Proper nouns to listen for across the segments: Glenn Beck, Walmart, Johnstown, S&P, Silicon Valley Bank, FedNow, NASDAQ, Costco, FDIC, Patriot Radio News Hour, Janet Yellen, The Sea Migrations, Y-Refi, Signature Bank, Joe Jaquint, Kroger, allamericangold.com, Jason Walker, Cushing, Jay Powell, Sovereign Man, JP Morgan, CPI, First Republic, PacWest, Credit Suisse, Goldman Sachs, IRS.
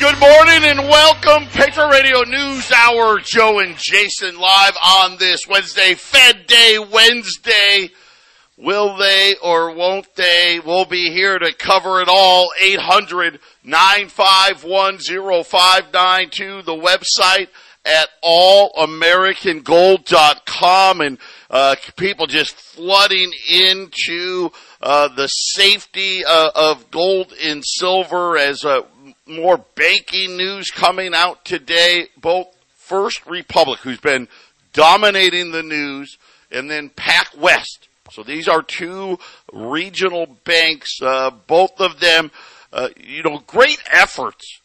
Good morning and welcome. Patriot Radio News Hour. Joe and Jason live on this Wednesday. Fed Day Wednesday. Will they or won't they? We'll be here to cover it all. 800-951-0592. The website at allamericangold.com. And people just flooding into the safety of gold and silver as more banking news coming out today. Both First Republic, who's been dominating the news, and then PacWest. So these are two regional banks, both of them, great efforts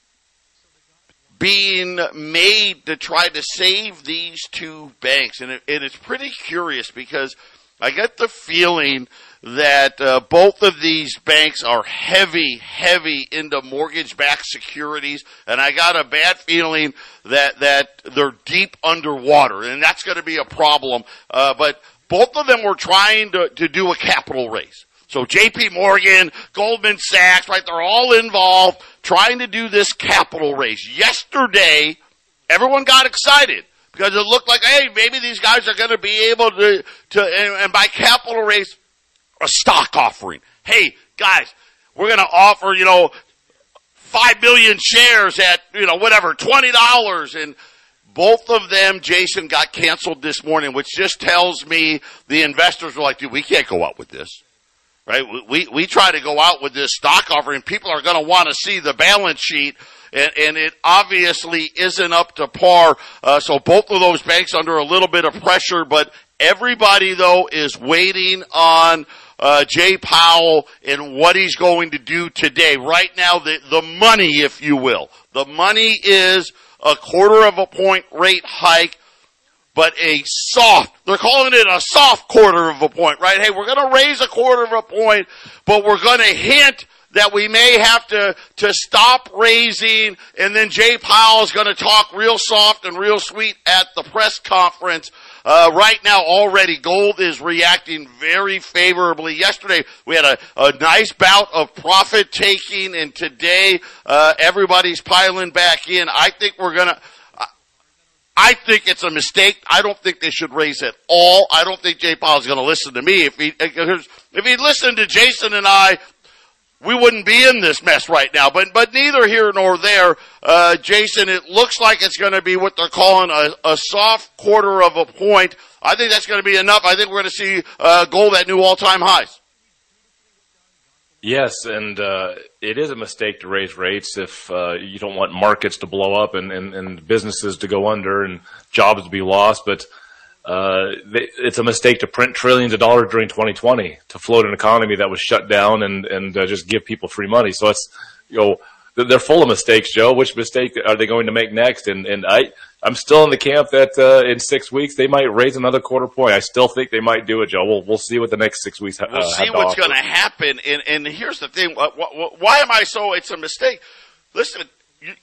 being made to try to save these two banks. And it's pretty curious because I get the feeling that both of these banks are heavy into mortgage-backed securities, and I got a bad feeling that they're deep underwater, and that's going to be a problem. But both of them were trying to do a capital raise. So JP Morgan, Goldman Sachs, right, they're all involved trying to do this capital raise. Yesterday, everyone got excited, because it looked like, hey, maybe these guys are going to be able to, and by capital raise, a stock offering. Hey, guys, we're going to offer, 5 million shares at, $20. And both of them, Jason, got canceled this morning, which just tells me the investors were like, dude, we can't go out with this. Right? We try to go out with this stock offering. People are going to want to see the balance sheet. And it obviously isn't up to par. So both of those banks under a little bit of pressure. But everybody, though, is waiting on Jay Powell and what he's going to do today. Right now, the money, if you will. The money is a 1/4 point rate hike, but they're calling it a soft 1/4 point, right? Hey, we're going to raise a 1/4 point, but we're going to hint that we may have to stop raising, and then Jay Powell is going to talk real soft and real sweet at the press conference. Right now, already, gold is reacting very favorably. Yesterday, we had a nice bout of profit-taking, and today, everybody's piling back in. I think it's a mistake. I don't think they should raise at all. I don't think Jay Powell's going to listen to me. If he listened to Jason and I, we wouldn't be in this mess right now, but neither here nor there. Jason, it looks like it's going to be what they're calling a soft 1/4 point. I think that's going to be enough. I think we're going to see gold at new all-time highs. Yes, and it is a mistake to raise rates if you don't want markets to blow up and businesses to go under and jobs to be lost, but it's a mistake to print trillions of dollars during 2020 to float an economy that was shut down and just give people free money. So it's, they're full of mistakes, Joe. Which mistake are they going to make next? And I'm still in the camp that in 6 weeks they might raise another 1/4 point. I still think they might do it, Joe. We'll see what the next 6 weeks we'll see what's going to happen. And here's the thing. Why am I so it's a mistake? Listen,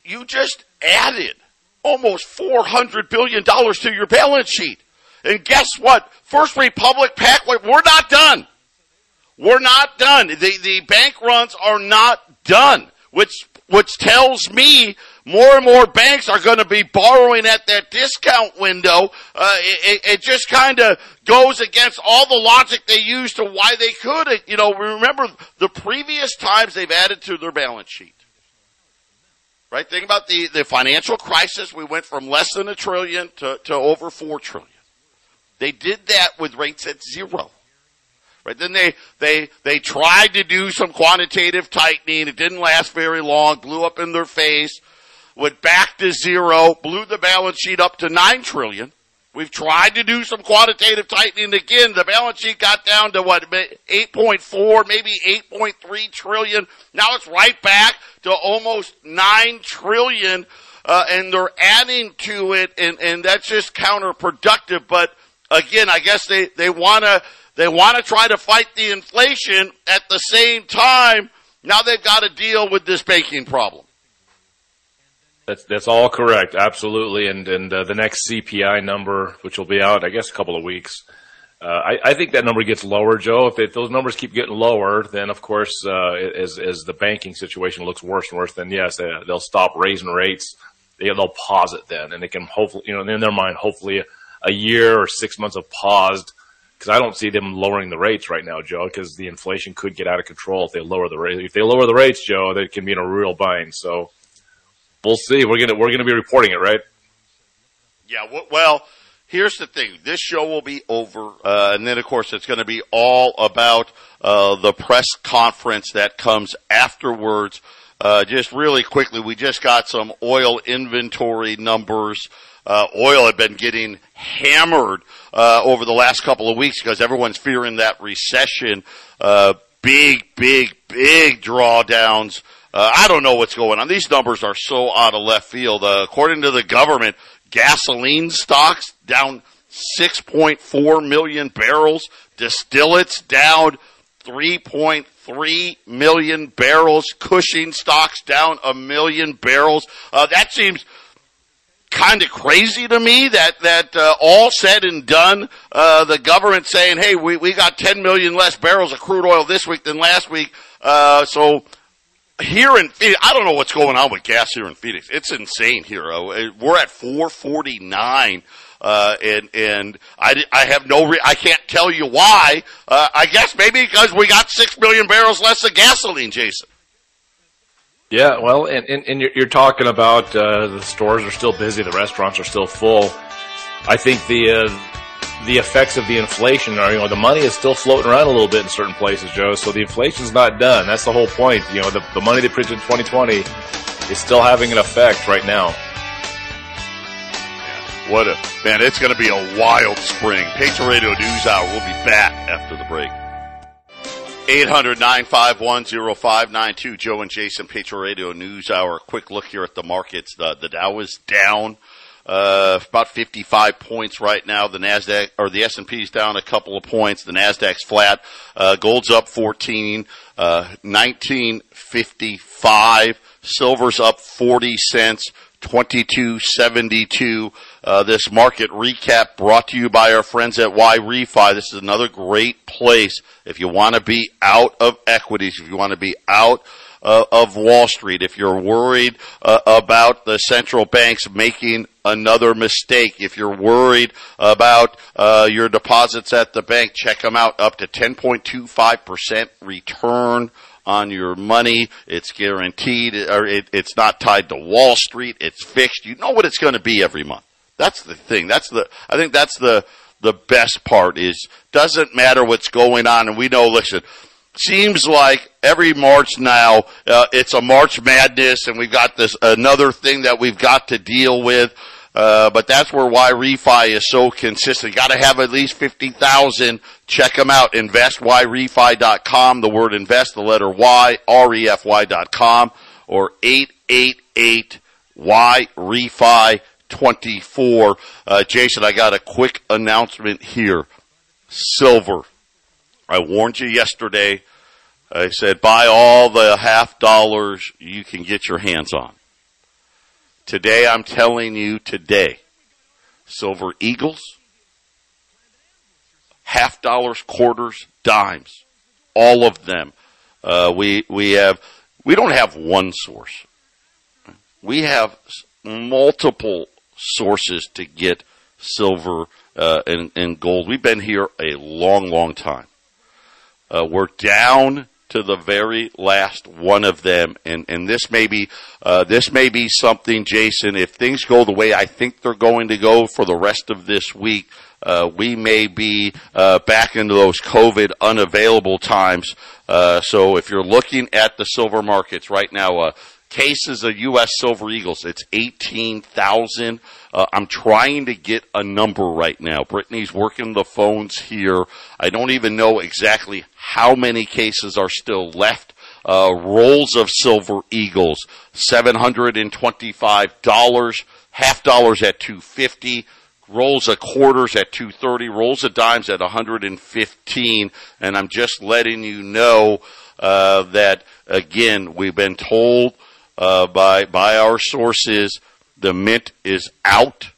you just added almost $400 billion to your balance sheet. And guess what? First Republic, PacWest, we're not done. We're not done. The bank runs are not done, which tells me more and more banks are going to be borrowing at that discount window. It just kind of goes against all the logic they used to why they could. Remember the previous times they've added to their balance sheet. Right? Think about the financial crisis. We went from less than $1 trillion to over $4 trillion. They did that with rates at zero. Right? Then they tried to do some quantitative tightening. It didn't last very long, blew up in their face, went back to zero, blew the balance sheet up to $9 trillion. We've tried to do some quantitative tightening again. The balance sheet got down to what, 8.4, maybe 8.3 trillion. Now it's right back to almost 9 trillion, and they're adding to it, and that's just counterproductive. But again, I guess they want to try to fight the inflation at the same time. Now they've got to deal with this banking problem. That's all correct, absolutely. And the next CPI number, which will be out, I guess, a couple of weeks, I think that number gets lower, Joe. If those numbers keep getting lower, then of course, as the banking situation looks worse and worse, then yes, they'll stop raising rates. They'll pause it then, and they can hopefully, in their mind, hopefully a year or 6 months of paused. Because I don't see them lowering the rates right now, Joe, because the inflation could get out of control if they lower the rates. If they lower the rates, Joe, they can be in a real bind. So we'll see. We're gonna be reporting it, right? Yeah. Well, here's the thing. This show will be over, and then of course it's going to be all about the press conference that comes afterwards. Just really quickly, we just got some oil inventory numbers. Oil had been getting hammered over the last couple of weeks because everyone's fearing that recession. Big drawdowns. I don't know what's going on. These numbers are so out of left field. According to the government, gasoline stocks down 6.4 million barrels. Distillates down 3.3 million barrels. Cushing stocks down 1 million barrels. That seems kind of crazy to me that all said and done, the government saying, hey, we got 10 million less barrels of crude oil this week than last week. So here in Phoenix, I don't know what's going on with gas here in Phoenix. It's insane here. We're at $4.49, and I have I can't tell you why. I guess maybe because we got 6 million barrels less of gasoline, Jason. Yeah, well, and you're talking about the stores are still busy, the restaurants are still full. I think the effects of the inflation are, the money is still floating around a little bit in certain places, Joe, so the inflation's not done. That's the whole point. The money they printed in 2020 is still having an effect right now. Man, it's going to be a wild spring. Patriot Radio News Hour, we'll be back after the break. 800-951-0592. Joe and Jason, Patriot Radio News Hour. Quick look here at the markets. The Dow is down about 55 points right now. The NASDAQ, or the S&P is down a couple of points. The NASDAQ's flat. Gold's up 14, 19.55. Silver's up 40 cents, 22.72. This market recap brought to you by our friends at Y-Refi. This is another great place if you want to be out of equities, if you want to be out of Wall Street, if you're worried about the central banks making another mistake, if you're worried about your deposits at the bank, check them out. Up to 10.25% return on your money. It's guaranteed, or it's not tied to Wall Street. It's fixed. You know what it's going to be every month. That's the thing. I think that's the best part is doesn't matter what's going on. And we know, listen, seems like every March now, it's a March madness and we've got this, another thing that we've got to deal with. But that's where Y-Refi is so consistent. Got to have at least 50,000. Check them out. Invest, YRefi.com. The word invest, the letter Y, REFY.com, or 888-Y-Refi. 24. Jason, I got a quick announcement here. Silver. I warned you yesterday. I said buy all the $50 you can get your hands on. Today, I'm telling you today, silver eagles, $50, quarters, dimes, all of them. We don't have one source. We have multiple sources to get silver and gold. We've been here a long time. We're down to the very last one of them, and this may be something, Jason, if things go the way I think they're going to go for the rest of this week, we may be back into those COVID unavailable times. So if you're looking at the silver markets right now, cases of U.S. Silver Eagles. It's 18,000. I'm trying to get a number right now. Brittany's working the phones here. I don't even know exactly how many cases are still left. Rolls of Silver Eagles, $725, half dollars at $250, rolls of quarters at $230, rolls of dimes at $115, and I'm just letting you know that, again, we've been told by our sources the mint is out.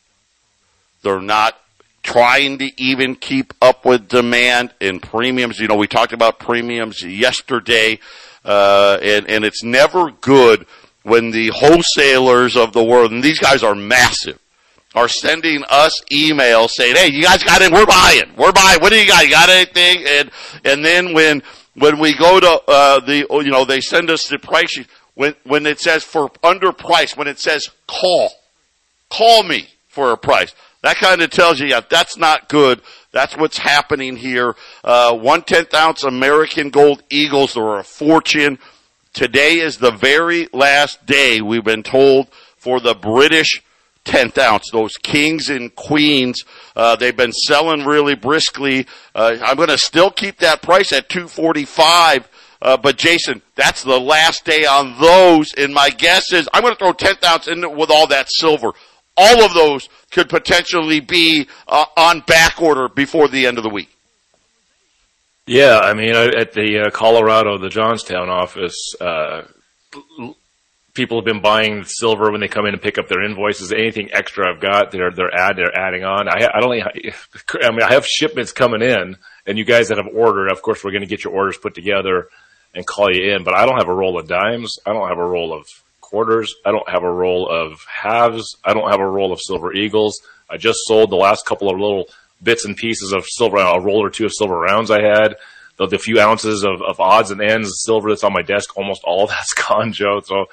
They're not trying to even keep up with demand in premiums. You know, we talked about premiums yesterday. And it's never good when the wholesalers of the world, and these guys are massive, are sending us emails saying, hey, you guys got it, we're buying, what do you got, anything? And then when we go to, they send us the price sheet, when it says for underpriced, when it says call me for a price, that kind of tells you, yeah, that's not good. That's what's happening here. 1/10 ounce American Gold Eagles are a fortune. Today is the very last day, we've been told, for the British 10th ounce. Those kings and queens, they've been selling really briskly. I'm going to still keep that price at $245. But Jason, that's the last day on those. And my guess is I'm going to throw 10th ounce in with all that silver. All of those could potentially be on back order before the end of the week. Yeah, I mean, at the Colorado, the Johnstown office, people have been buying silver when they come in and pick up their invoices. Anything extra I've got, they're adding on. I have shipments coming in, and you guys that have ordered, of course, we're going to get your orders put together and call you in. But I don't have a roll of dimes. I don't have a roll of quarters. I don't have a roll of halves. I don't have a roll of Silver Eagles. I just sold the last couple of little bits and pieces of silver, a roll or two of silver rounds I had, the few ounces of odds and ends of silver that's on my desk. Almost all of that's gone, Joe. So,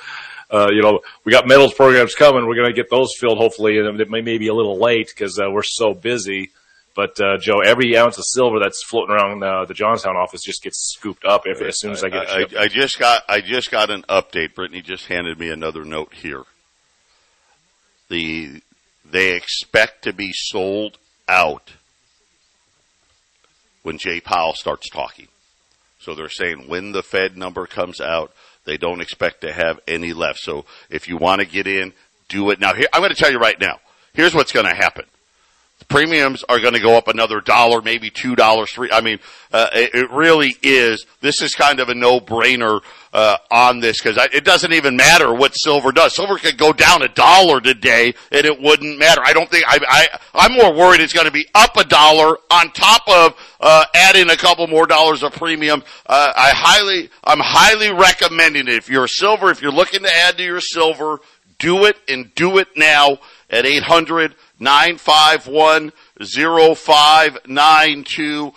we got metals programs coming. We're going to get those filled, hopefully, and it may be a little late because we're so busy. But, Joe, every ounce of silver that's floating around the Johnstown office just gets scooped up as soon as I get it shipped. I just got an update. Brittany just handed me another note here. They expect to be sold out when Jay Powell starts talking. So they're saying when the Fed number comes out, they don't expect to have any left. So if you want to get in, do it now. Here, I'm going to tell you right now. Here's what's going to happen. The premiums are going to go up another $1, maybe $2, $3. I mean, it really is. This is kind of a no-brainer on this because it doesn't even matter what silver does. Silver could go down $1 today, and it wouldn't matter. I don't think I'm more worried it's going to be up $1 on top of adding a couple more dollars of premium. I'm highly recommending it. If you're silver, if you're looking to add to your silver, do it and do it now at 800-951-0592.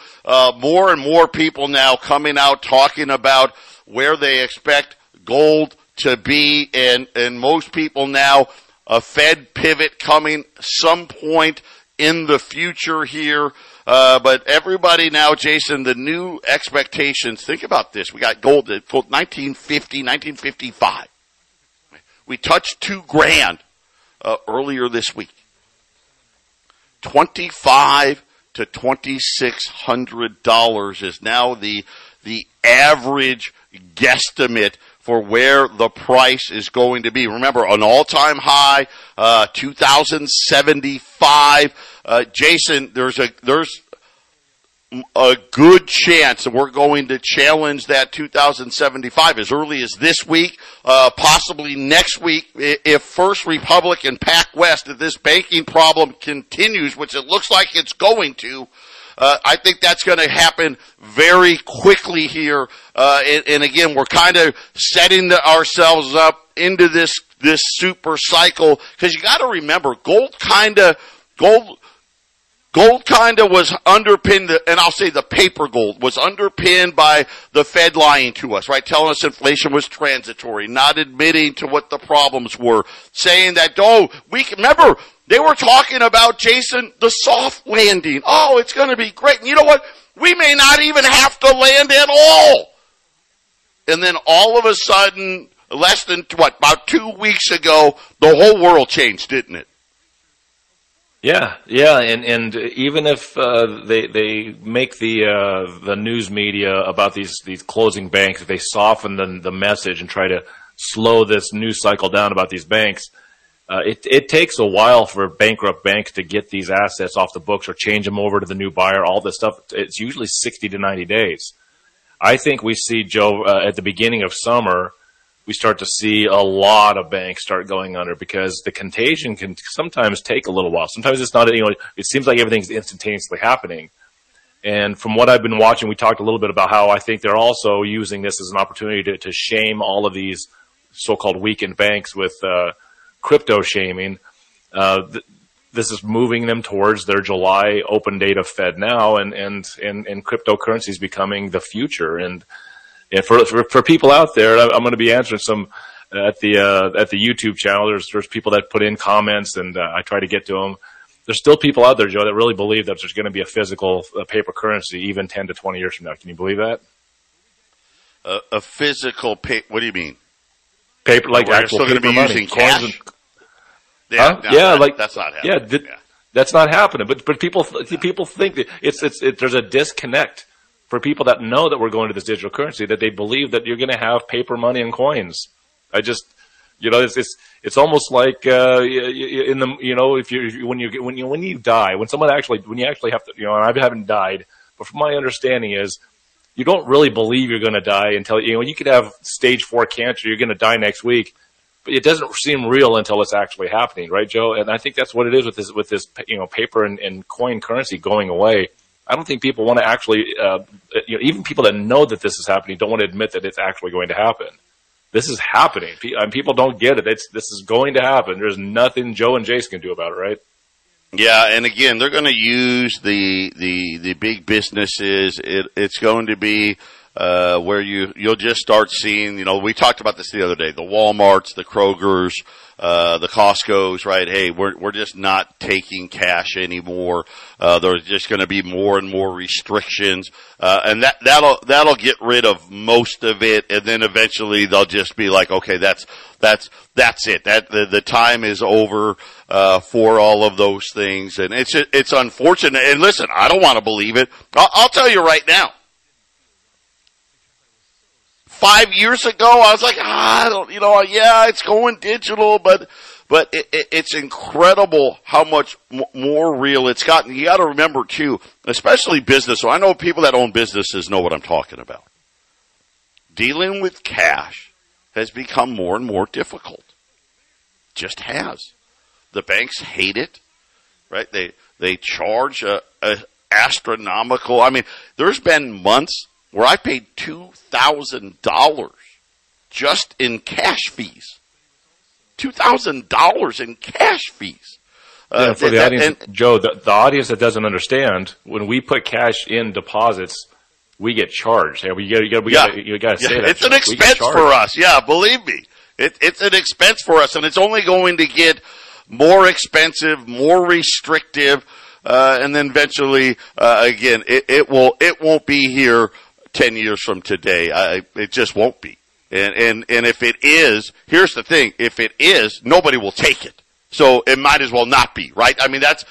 More and more people now coming out talking about where they expect gold to be, and most people now, a Fed pivot coming some point in the future here. But everybody now, Jason, the new expectations, think about this. We got gold at 1950, 1955. We touched $2,000 earlier this week. $2,500 to $2,600 is now the average guesstimate for where the price is going to be. Remember, an all-time high, 2075. Jason, there's a good chance that we're going to challenge that 2075 as early as this week, possibly next week, if First Republic and PacWest, if this banking problem continues, which it looks like it's going to. I think that's going to happen very quickly here. And again, we're kind of setting ourselves up into this super cycle, because you got to remember, gold kind of was underpinned, and I'll say the paper gold was underpinned by the Fed lying to us, right? Telling us inflation was transitory, not admitting to what the problems were, saying that, remember, they were talking about, Jason, the soft landing. Oh, it's going to be great. And you know what? We may not even have to land at all. And then all of a sudden, less than, about 2 weeks ago, the whole world changed, didn't it? Yeah, and even if they make the news media about these closing banks, if they soften the message and try to slow this news cycle down about these banks, it takes a while for bankrupt banks to get these assets off the books or change them over to the new buyer, all this stuff. It's usually 60 to 90 days. I think we see, Joe, at the beginning of summer, we start to see a lot of banks start going under because the contagion can sometimes take a little while. Sometimes it's not, it seems like everything's instantaneously happening. And from what I've been watching, we talked a little bit about how I think they're also using this as an opportunity to shame all of these so-called weakened banks with crypto shaming. This is moving them towards their July open date of FedNow, and cryptocurrency is becoming the future. And for people out there, I'm going to be answering some at the YouTube channel. There's people that put in comments, and I try to get to them. There's still people out there, Joe, that really believe that there's going to be a physical paper currency even 10 to 20 years from now. Can you believe that? A physical paper? What do you mean? Paper, like actual paper money. We're still going to be using cash? That's not happening. That's not happening. But people think that there's a disconnect. For people that know that we're going to this digital currency, that they believe that you're going to have paper money and coins. It's almost like in the when you die, when you actually have to, and I haven't died, but from my understanding is you don't really believe you're going to die until you could have stage 4 cancer, you're going to die next week, but it doesn't seem real until it's actually happening, right, Joe? And I think that's what it is with this paper and coin currency going away. I don't think people want to actually, even people that know that this is happening don't want to admit that it's actually going to happen. This is happening. People don't get it. This is going to happen. There's nothing Joe and Jace can do about it, right? Yeah, and again, they're going to use the big businesses. It's going to be where you'll just start seeing, we talked about this the other day, the Walmarts, the Krogers, the Costcos, right? Hey, we're just not taking cash anymore. There's just going to be more and more restrictions. And that'll get rid of most of it. And then eventually they'll just be like, okay, that's it. The time is over, for all of those things. And it's unfortunate. And listen, I don't want to believe it. I'll tell you right now. 5 years ago, I was like, it's going digital, but it's incredible how much more real it's gotten. You got to remember too, especially business. So I know people that own businesses know what I'm talking about. Dealing with cash has become more and more difficult. Just has. The banks hate it, right? They charge a astronomical. I mean, there's been months where I paid $2,000 just in cash fees. $2,000 in cash fees. For the audience, Joe, the audience that doesn't understand, when we put cash in deposits, we get charged. You got to say that. It's an expense for us. Yeah, believe me. It's an expense for us, and it's only going to get more expensive, more restrictive, and then eventually, again, it won't be here 10 years from today. It just won't be. And if it is, here's the thing. If it is, nobody will take it. So it might as well not be, right? I mean, that's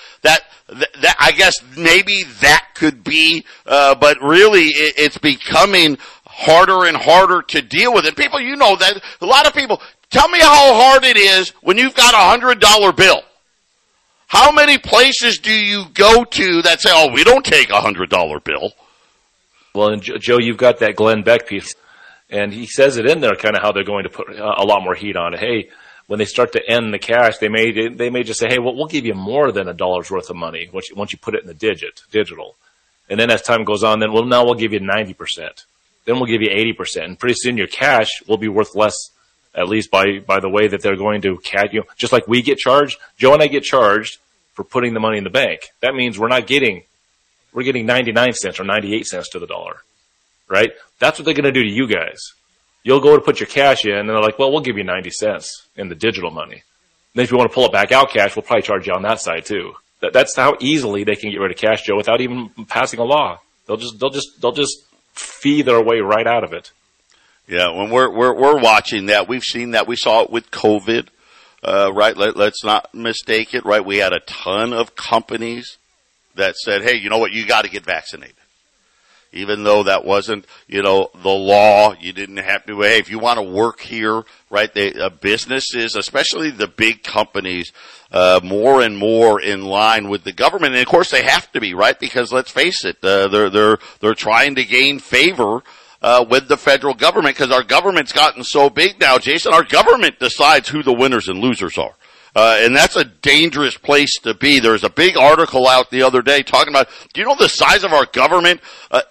I guess maybe that could be, but really it's becoming harder and harder to deal with. And people, that a lot of people tell me how hard it is when you've got $100 bill. How many places do you go to that say, we don't take $100 bill? Well, and Joe, you've got that Glenn Beck piece, and he says it in there kind of how they're going to put a lot more heat on it. Hey, when they start to end the cash, they may just say, hey, well, we'll give you more than $1's worth of money once you put it in the digital. And then as time goes on, then, well, now we'll give you 90%. Then we'll give you 80%. And pretty soon your cash will be worth less, at least by the way that they're going to just like we get charged, Joe and I get charged for putting the money in the bank. That means we're getting 99 cents or 98 cents to the dollar, right? That's what they're going to do to you guys. You'll go to put your cash in, and they're like, well, we'll give you 90 cents in the digital money. And then if you want to pull it back out cash, we'll probably charge you on that side too. That's how easily they can get rid of cash, Joe, without even passing a law. They'll just fee their way right out of it. Yeah, when we're watching that, we've seen that. We saw it with COVID, right? Let's not mistake it, right? We had a ton of companies that said, hey, you know what? You got to get vaccinated. Even though that wasn't, you know, the law, you didn't have to, hey, if you want to work here, right, they, businesses, especially the big companies, more and more in line with the government. And of course they have to be, right? Because let's face it, they're trying to gain favor, with the federal government, because our government's gotten so big now, Jason, our government decides who the winners and losers are. And that's a dangerous place to be. There's a big article out the other day talking about, do you know the size of our government?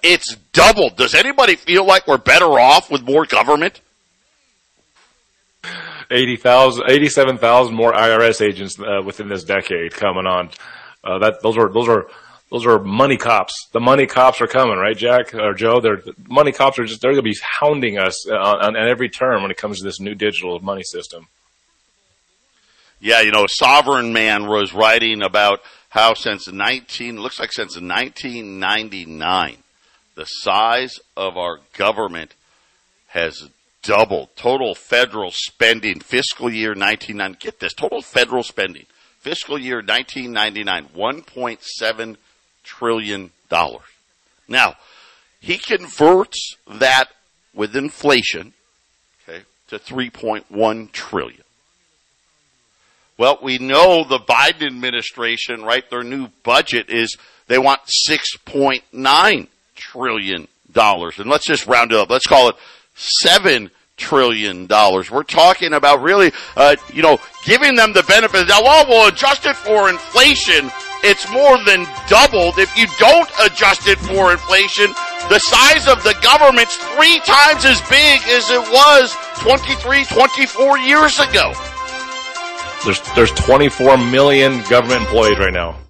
It's doubled. Does anybody feel like we're better off with more government? 87,000 more IRS agents within this decade coming on. Those are money cops. The money cops are coming, right, Jack or Joe? Money cops are they're going to be hounding us on every turn when it comes to this new digital money system. Yeah, you know, Sovereign Man was writing about how since 1999, the size of our government has doubled. Total federal spending, fiscal year 1999. Get this, total federal spending, fiscal year 1999, $1.7 trillion. Now, he converts that with inflation, okay, to $3.1 trillion. Well, we know the Biden administration, right, their new budget is they want $6.9 trillion. And let's just round it up. Let's call it $7 trillion. We're talking about really, giving them the benefit of the doubt. Well, we'll adjust it for inflation. It's more than doubled. If you don't adjust it for inflation, the size of the government's three times as big as it was 23, 24 years ago. There's 24 million government employees right now.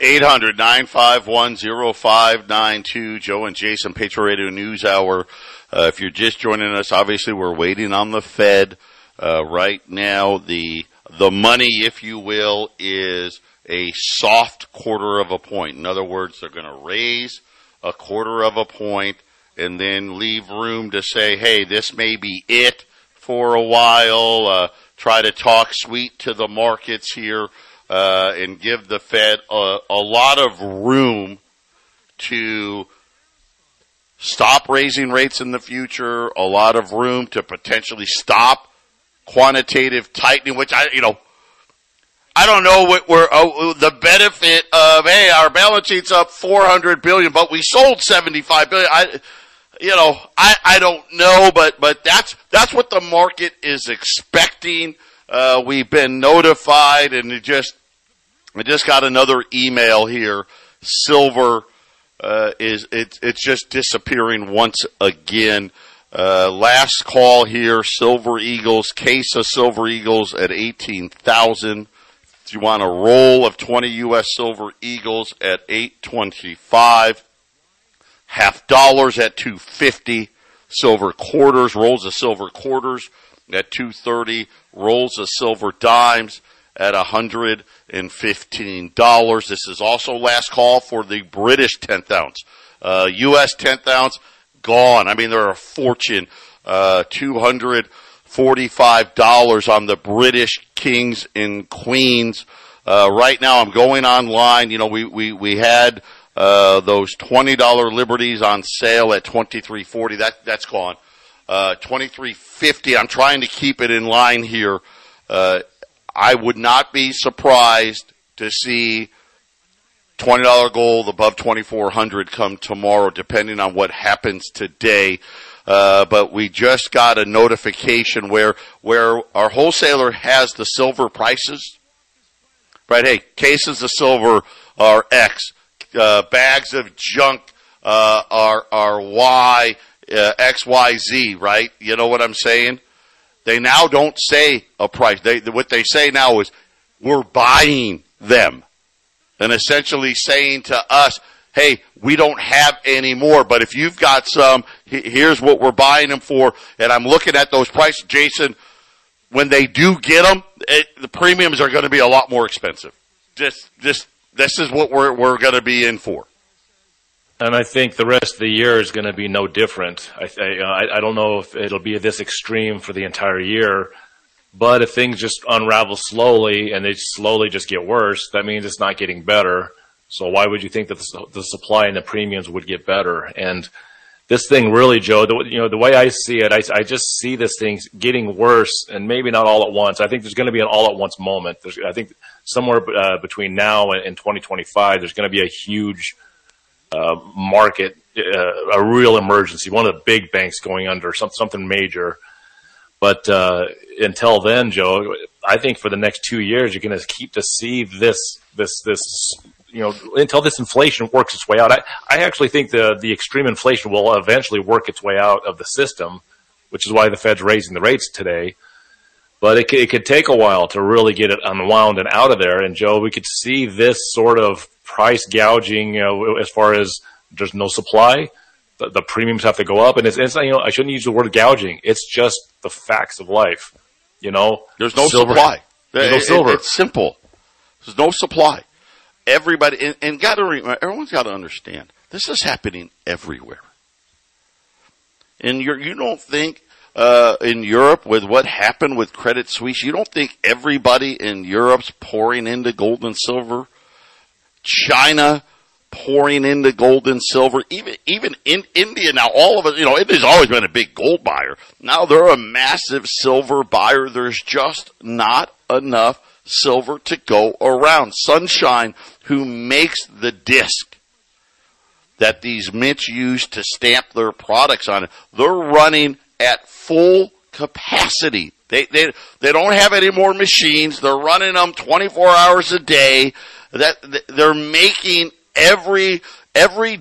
800-951-0592. Joe and Jason, Patriot Radio News Hour. If you're just joining us, obviously we're waiting on the Fed right now. The money, if you will, is a soft quarter of a point. In other words, they're going to raise a quarter of a point and then leave room to say, hey, this may be it for a while. Try to talk sweet to the markets here and give the Fed a lot of room to stop raising rates in the future, a lot of room to potentially stop quantitative tightening, which I don't know what the benefit of, hey, our balance sheet's up $400 billion, but we sold $75 billion. I don't know, but that's what the market is expecting. We've been notified, and we just got another email here. Silver it's just disappearing once again. Last call here, silver eagles, case of silver eagles at 18,000. If you want a roll of 20 U.S. silver eagles at 825. Half dollars at 250, silver quarters, rolls of silver quarters at 230, rolls of silver dimes at $115. This is also last call for the British 10th ounce. U.S. 10th ounce, gone. I mean, they're a fortune, $245 on the British Kings and Queens. Right now I'm going online. You know, we had those $20 Liberties on sale at $23.40. That's gone. $23.50. I'm trying to keep it in line here. I would not be surprised to see $20 gold above $2,400 come tomorrow, depending on what happens today. But we just got a notification where our wholesaler has the silver prices. Right? Hey, cases of silver are X. Bags of junk are Y, XYZ, right? You know what I'm saying? They now don't say a price. What they say now is, we're buying them. And essentially saying to us, hey, we don't have any more, but if you've got some, here's what we're buying them for. And I'm looking at those prices, Jason. When they do get them, the premiums are going to be a lot more expensive. This is what we're going to be in for. And I think the rest of the year is going to be no different. I don't know if it'll be this extreme for the entire year, but if things just unravel slowly and they slowly just get worse, that means it's not getting better. So why would you think that the supply and the premiums would get better? And this thing really, Joe, the way I see it, I just see this thing getting worse, and maybe not all at once. I think there's going to be an all at once moment. I think somewhere between now and 2025, there's going to be a huge market, a real emergency, one of the big banks going under, something major. But until then, Joe, I think for the next 2 years, you're going to keep to see this, until this inflation works its way out. I actually think the extreme inflation will eventually work its way out of the system, which is why the Fed's raising the rates today. But it could take a while to really get it unwound and out of there. And, Joe, we could see this sort of price gouging, as far as there's no supply. The premiums have to go up, and it's I shouldn't use the word gouging. It's just the facts of life, There's no supply. There's no silver. It's simple. There's no supply. Everybody and everyone's got to understand this is happening everywhere. And you don't think in Europe with what happened with Credit Suisse, you don't think everybody in Europe's pouring into gold and silver, China. Pouring into gold and silver, even in India now. All of us, India's always been a big gold buyer. Now they're a massive silver buyer. There's just not enough silver to go around. Sunshine, who makes the disc that these mints use to stamp their products on it, they're running at full capacity. They don't have any more machines. They're running them 24 hours a day. That they're making. Every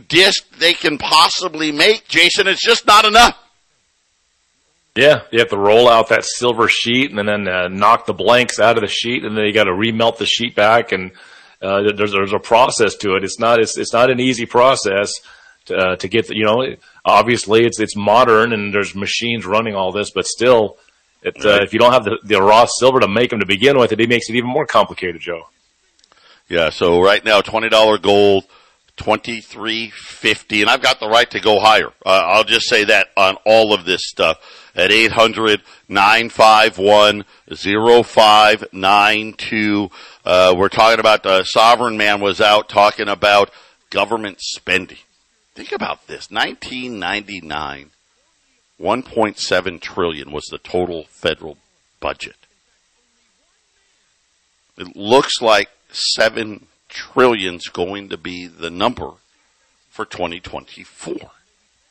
disc they can possibly make, Jason, it's just not enough. Yeah, you have to roll out that silver sheet and then knock the blanks out of the sheet, and then you got to remelt the sheet back. And there's a process to it. It's not an easy process to get. Obviously it's modern and there's machines running all this, but still, if you don't have the raw silver to make them to begin with, it makes it even more complicated, Joe. Yeah, so right now, $20 gold, $23.50, and I've got the right to go higher. I'll just say that on all of this stuff at 800-951-0592. We're talking about the Sovereign Man was out talking about government spending. Think about this. 1999, $1.7 trillion was the total federal budget. It looks like 7 trillion's going to be the number for 2024. I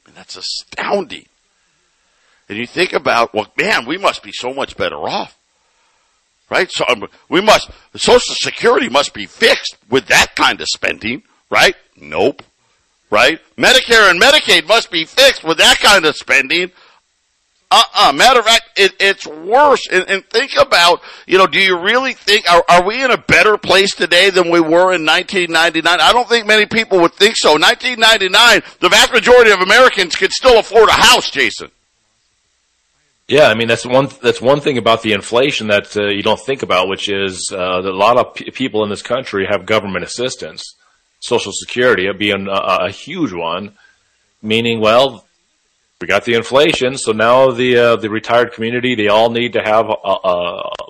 mean, that's astounding. And you think about, well, man, we must be so much better off, right? So Social Security must be fixed with that kind of spending, right? Nope, right? Medicare and Medicaid must be fixed with that kind of spending. Matter of fact, it's worse. And think about, do you really think, are we in a better place today than we were in 1999? I don't think many people would think so. 1999, the vast majority of Americans could still afford a house, Jason. Yeah, I mean, that's one thing about the inflation that you don't think about, which is that a lot of people in this country have government assistance, Social Security being a huge one, meaning, well, we got the inflation, so now the retired community, they all need to have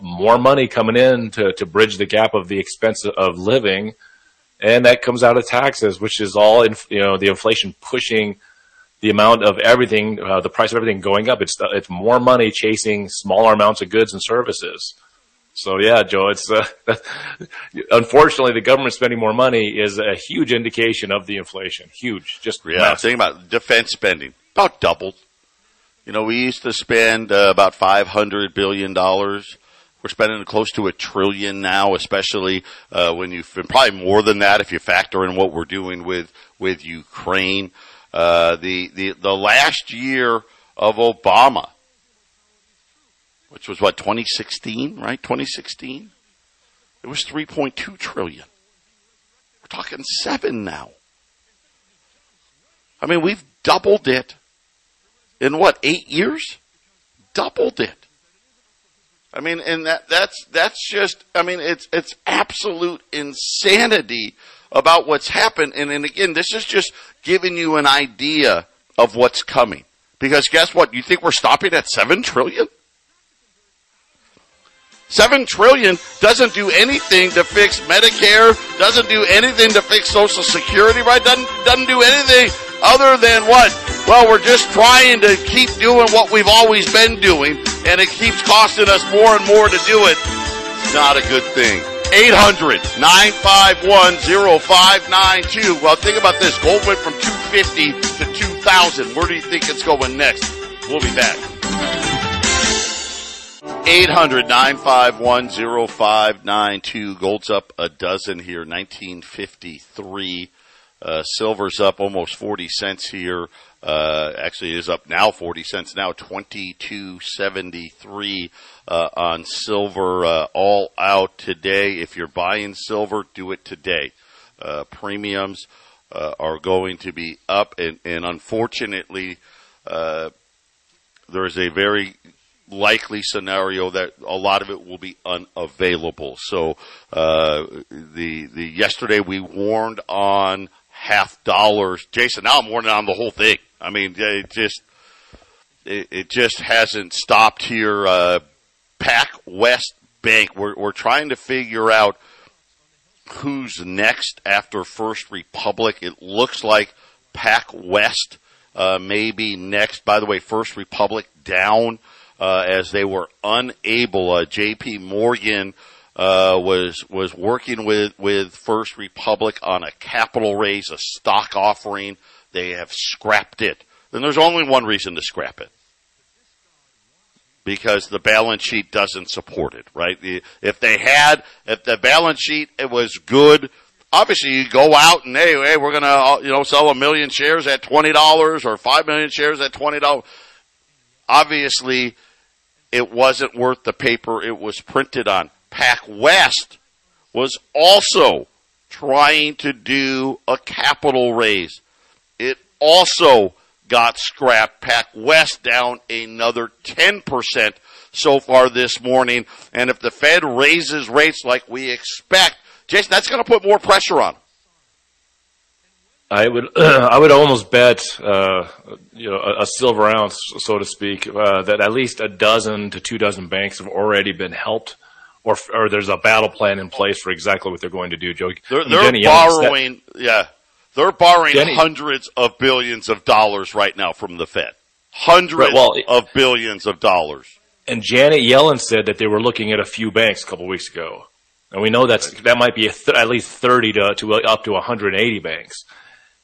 more money coming in to bridge the gap of the expense of living, and that comes out of taxes, which is all the inflation pushing the amount of everything, the price of everything going up. It's more money chasing smaller amounts of goods and services. So yeah, Joe, it's unfortunately the government spending more money is a huge indication of the inflation. Huge, just massive. Think about defense spending. About doubled. We used to spend about $500 billion. We're spending close to $1 trillion now, especially when you've been probably more than that if you factor in what we're doing with Ukraine. The last year of Obama, which was 2016, right? 2016? It was $3.2 trillion. We're talking $7 now. I mean, we've doubled it. In 8 years? Doubled it. I mean, and that's just, it's absolute insanity about what's happened. And again, this is just giving you an idea of what's coming. Because guess what? You think we're stopping at $7 trillion? $7 trillion doesn't do anything to fix Medicare, doesn't do anything to fix Social Security, right? Doesn't do anything other than what? Well, we're just trying to keep doing what we've always been doing, and it keeps costing us more and more to do it. It's not a good thing. 800-951-0592. Well, think about this. Gold went from 250 to 2,000. Where do you think it's going next? We'll be back. 800-951-0592. Gold's up a dozen here, 19.53. Silver's up almost 40 cents here. Actually, it is up now 40 cents now, 22.73 on silver all out today. If you're buying silver, do it today. Premiums are going to be up, and unfortunately, there is a very likely scenario that a lot of it will be unavailable. So the yesterday we warned on half dollars, Jason. Now I'm warning on the whole thing. I mean, it just hasn't stopped here. PacWest Bank. We're trying to figure out who's next after First Republic. It looks like PacWest may be next. By the way, First Republic down. As they were unable, JP Morgan was working with First Republic on a capital raise, a stock offering. They have scrapped it. Then there's only one reason to scrap it, because the balance sheet doesn't support it, right? If the balance sheet it was good, obviously you go out and hey, we're gonna sell 1 million shares at $20 or 5 million shares at $20. Obviously, it wasn't worth the paper it was printed on. PacWest was also trying to do a capital raise. It also got scrapped. PacWest down another 10% so far this morning. And if the Fed raises rates like we expect, Jason, that's going to put more pressure on them. I would almost bet, a silver ounce, so to speak, that at least a dozen to 2 dozen banks have already been helped, or there's a battle plan in place for exactly what they're going to do. Joe, they're borrowing hundreds of billions of dollars right now from the Fed, of billions of dollars. And Janet Yellen said that they were looking at a few banks a couple weeks ago, and we know that might be at least 30 to up to 180 banks.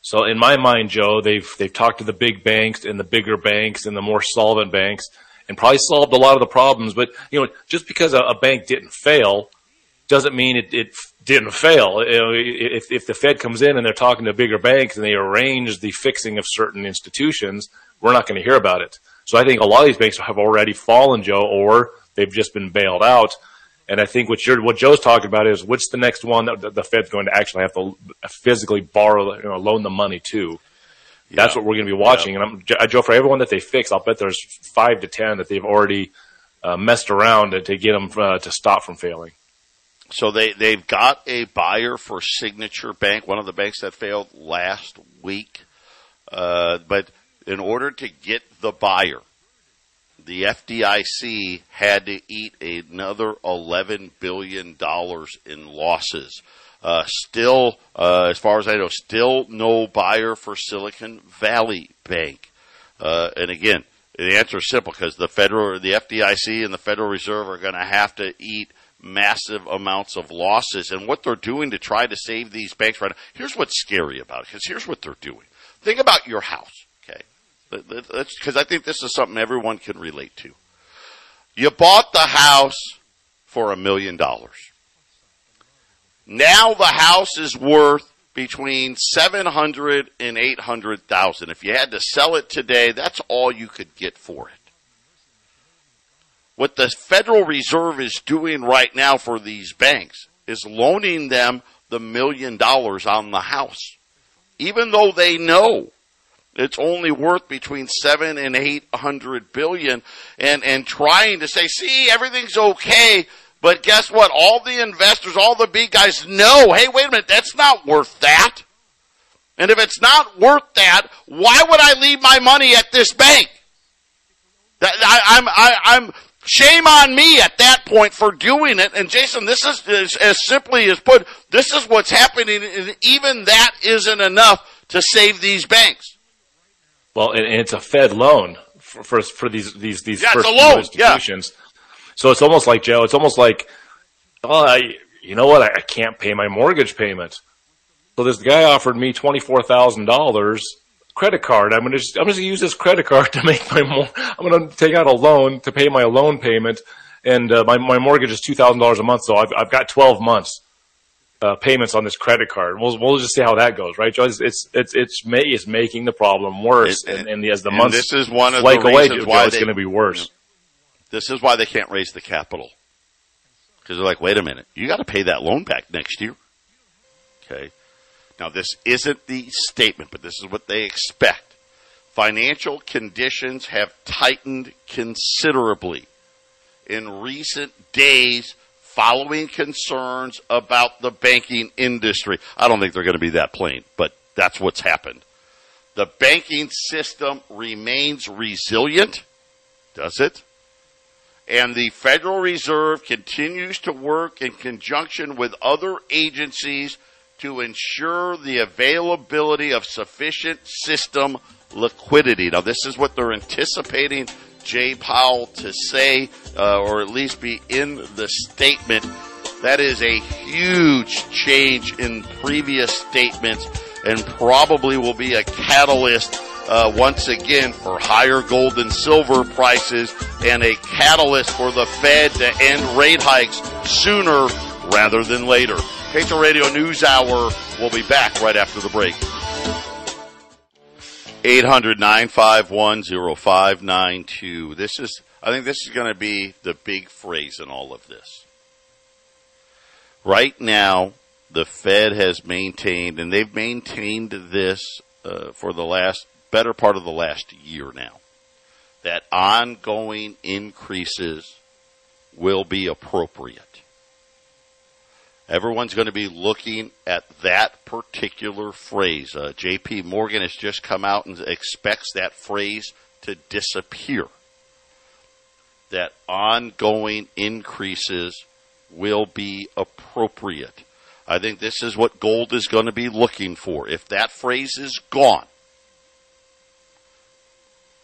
So in my mind, Joe, they've talked to the big banks and the bigger banks and the more solvent banks, and probably solved a lot of the problems. But just because a bank didn't fail doesn't mean it didn't fail. If the Fed comes in and they're talking to bigger banks and they arrange the fixing of certain institutions, we're not going to hear about it. So I think a lot of these banks have already fallen, Joe, or they've just been bailed out. And I think what Joe's talking about is what's the next one that the Fed's going to actually have to physically borrow, loan the money to. Yeah. That's what we're going to be watching. Yeah. And Joe, for everyone that they fix, I'll bet there's 5 to 10 that they've already messed around to get them to stop from failing. So they've got a buyer for Signature Bank, one of the banks that failed last week. But in order to get the buyer, the FDIC had to eat another $11 billion in losses. As far as I know, still no buyer for Silicon Valley Bank. And again, the answer is simple, because the FDIC and the Federal Reserve are going to have to eat massive amounts of losses. And what they're doing to try to save these banks right now, here's what's scary about it, because here's what they're doing. Think about your house. Because I think this is something everyone can relate to. You bought the house for $1 million. Now the house is worth between $700,000 and $800,000. If you had to sell it today, that's all you could get for it. What the Federal Reserve is doing right now for these banks is loaning them the $1 million on the house, even though they know it's only worth between $700 and $800 billion, and trying to say, see, everything's okay. But guess what? All the investors, all the big guys know, hey, wait a minute, that's not worth that. And if it's not worth that, why would I leave my money at this bank? I'm shame on me at that point for doing it. And Jason, this is as simply as put, this is what's happening, and even that isn't enough to save these banks. Well, and it's a Fed loan for these first few institutions. Yeah. So it's almost like, Joe, it's almost like, oh, you know what? I can't pay my mortgage payment. So this guy offered me $24,000 credit card. I'm just gonna use this credit card to make my I'm gonna take out a loan to pay my loan payment, and my mortgage is $2,000 a month. So I've got 12 months payments on this credit card. We'll just see how that goes, right, Joe? It's making the problem worse, and as the months this is one of flake the away, Joe, why it's going to be worse. This is why they can't raise the capital, because they're like, wait a minute, you got to pay that loan back next year, okay? Now, this isn't the statement, but this is what they expect. Financial conditions have tightened considerably in recent days following concerns about the banking industry. I don't think they're going to be that plain, but that's what's happened. The banking system remains resilient, does it? And the Federal Reserve continues to work in conjunction with other agencies to ensure the availability of sufficient system liquidity. Now, this is what they're anticipating Jay Powell to say, or at least be in the statement. That is a huge change in previous statements, and probably will be a catalyst once again for higher gold and silver prices, and a catalyst for the Fed to end rate hikes sooner rather than later. Patriot Radio News Hour. We'll be back right after the break. 800-951-0592. I think this is going to be the big phrase in all of this. Right now, the Fed has maintained, and they've maintained this for the better part of the last year now, that ongoing increases will be appropriate. Everyone's going to be looking at that particular phrase. JP Morgan has just come out and expects that phrase to disappear. That ongoing increases will be appropriate. I think this is what gold is going to be looking for. If that phrase is gone,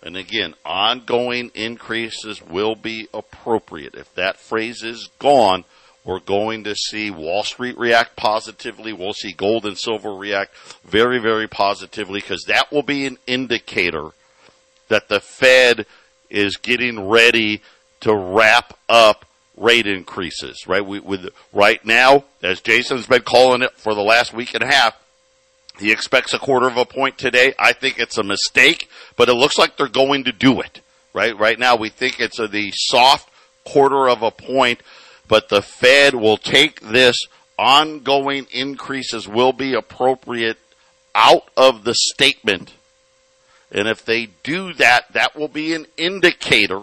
and again, ongoing increases will be appropriate. If that phrase is gone, we're going to see Wall Street react positively. We'll see gold and silver react very, very positively, because that will be an indicator that the Fed is getting ready to wrap up rate increases. Right? Right now, as Jason's been calling it for the last week and a half, he expects 1/4 point today. I think it's a mistake, but it looks like they're going to do it. Right now, we think it's the soft 1/4 point. But the Fed will take this ongoing increases will be appropriate out of the statement. And if they do that, that will be an indicator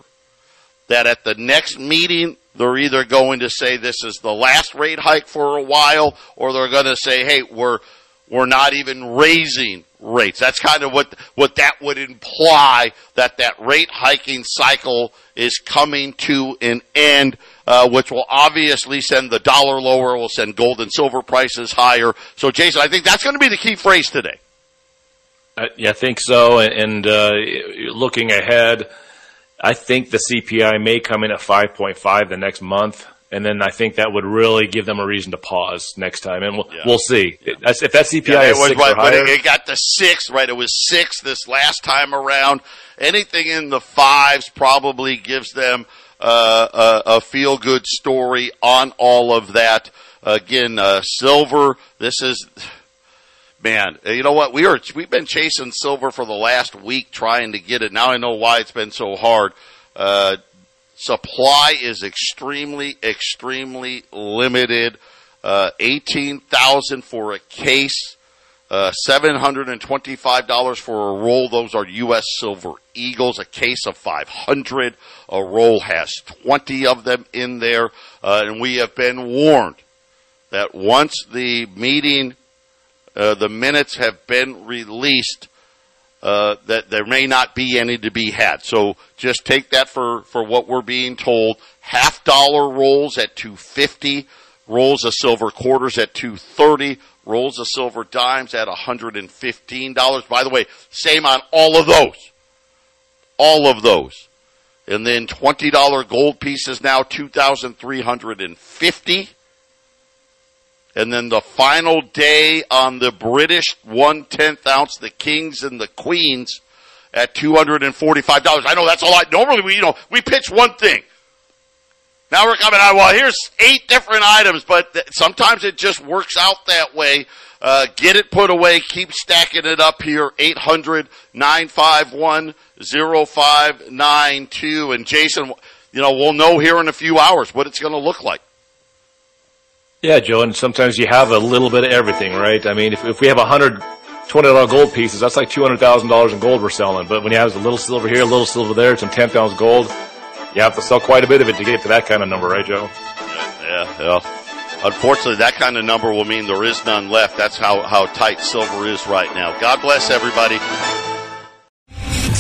that at the next meeting, they're either going to say this is the last rate hike for a while, or they're going to say, hey, we're not even raising rates. That's kind of what that would imply, that rate hiking cycle is coming to an end, which will obviously send the dollar lower, will send gold and silver prices higher. So, Jason, I think that's going to be the key phrase today. Yeah, I think so. And looking ahead, I think the CPI may come in at 5.5 the next month. And then I think that would really give them a reason to pause next time. And we'll see. Yeah. If that CPI is 6 or higher. It got to 6, right? It was 6 this last time around. Anything in the 5s probably gives them a feel-good story on all of that. Again, silver, this is – man, you know what? We've been chasing silver for the last week trying to get it. Now I know why it's been so hard. Supply is extremely, extremely limited. 18,000 for a case. $725 for a roll. Those are U.S. Silver Eagles, a case of 500. A roll has 20 of them in there. And we have been warned that once the meeting, the minutes have been released, that there may not be any to be had. So just take that for what we're being told. $0.50 rolls at $2.50, rolls of silver quarters at $2.30, rolls of silver dimes at $115. By the way, same on all of those. All of those. And then $20 gold pieces now, $2,350. And then the final day on the British 1/10 ounce, the kings and the queens, at $245. I know that's a lot. Normally we pitch one thing. Now we're coming out, well, here's 8 different items, but sometimes it just works out that way. Get it put away. Keep stacking it up here. 800-951-0592. And Jason, we'll know here in a few hours what it's going to look like. Yeah, Joe, and sometimes you have a little bit of everything, right? I mean, if we have $120 gold pieces, that's like $200,000 in gold we're selling. But when you have a little silver here, a little silver there, some 10th ounce gold, you have to sell quite a bit of it to get to that kind of number, right, Joe? Yeah. Unfortunately, that kind of number will mean there is none left. That's how tight silver is right now. God bless everybody.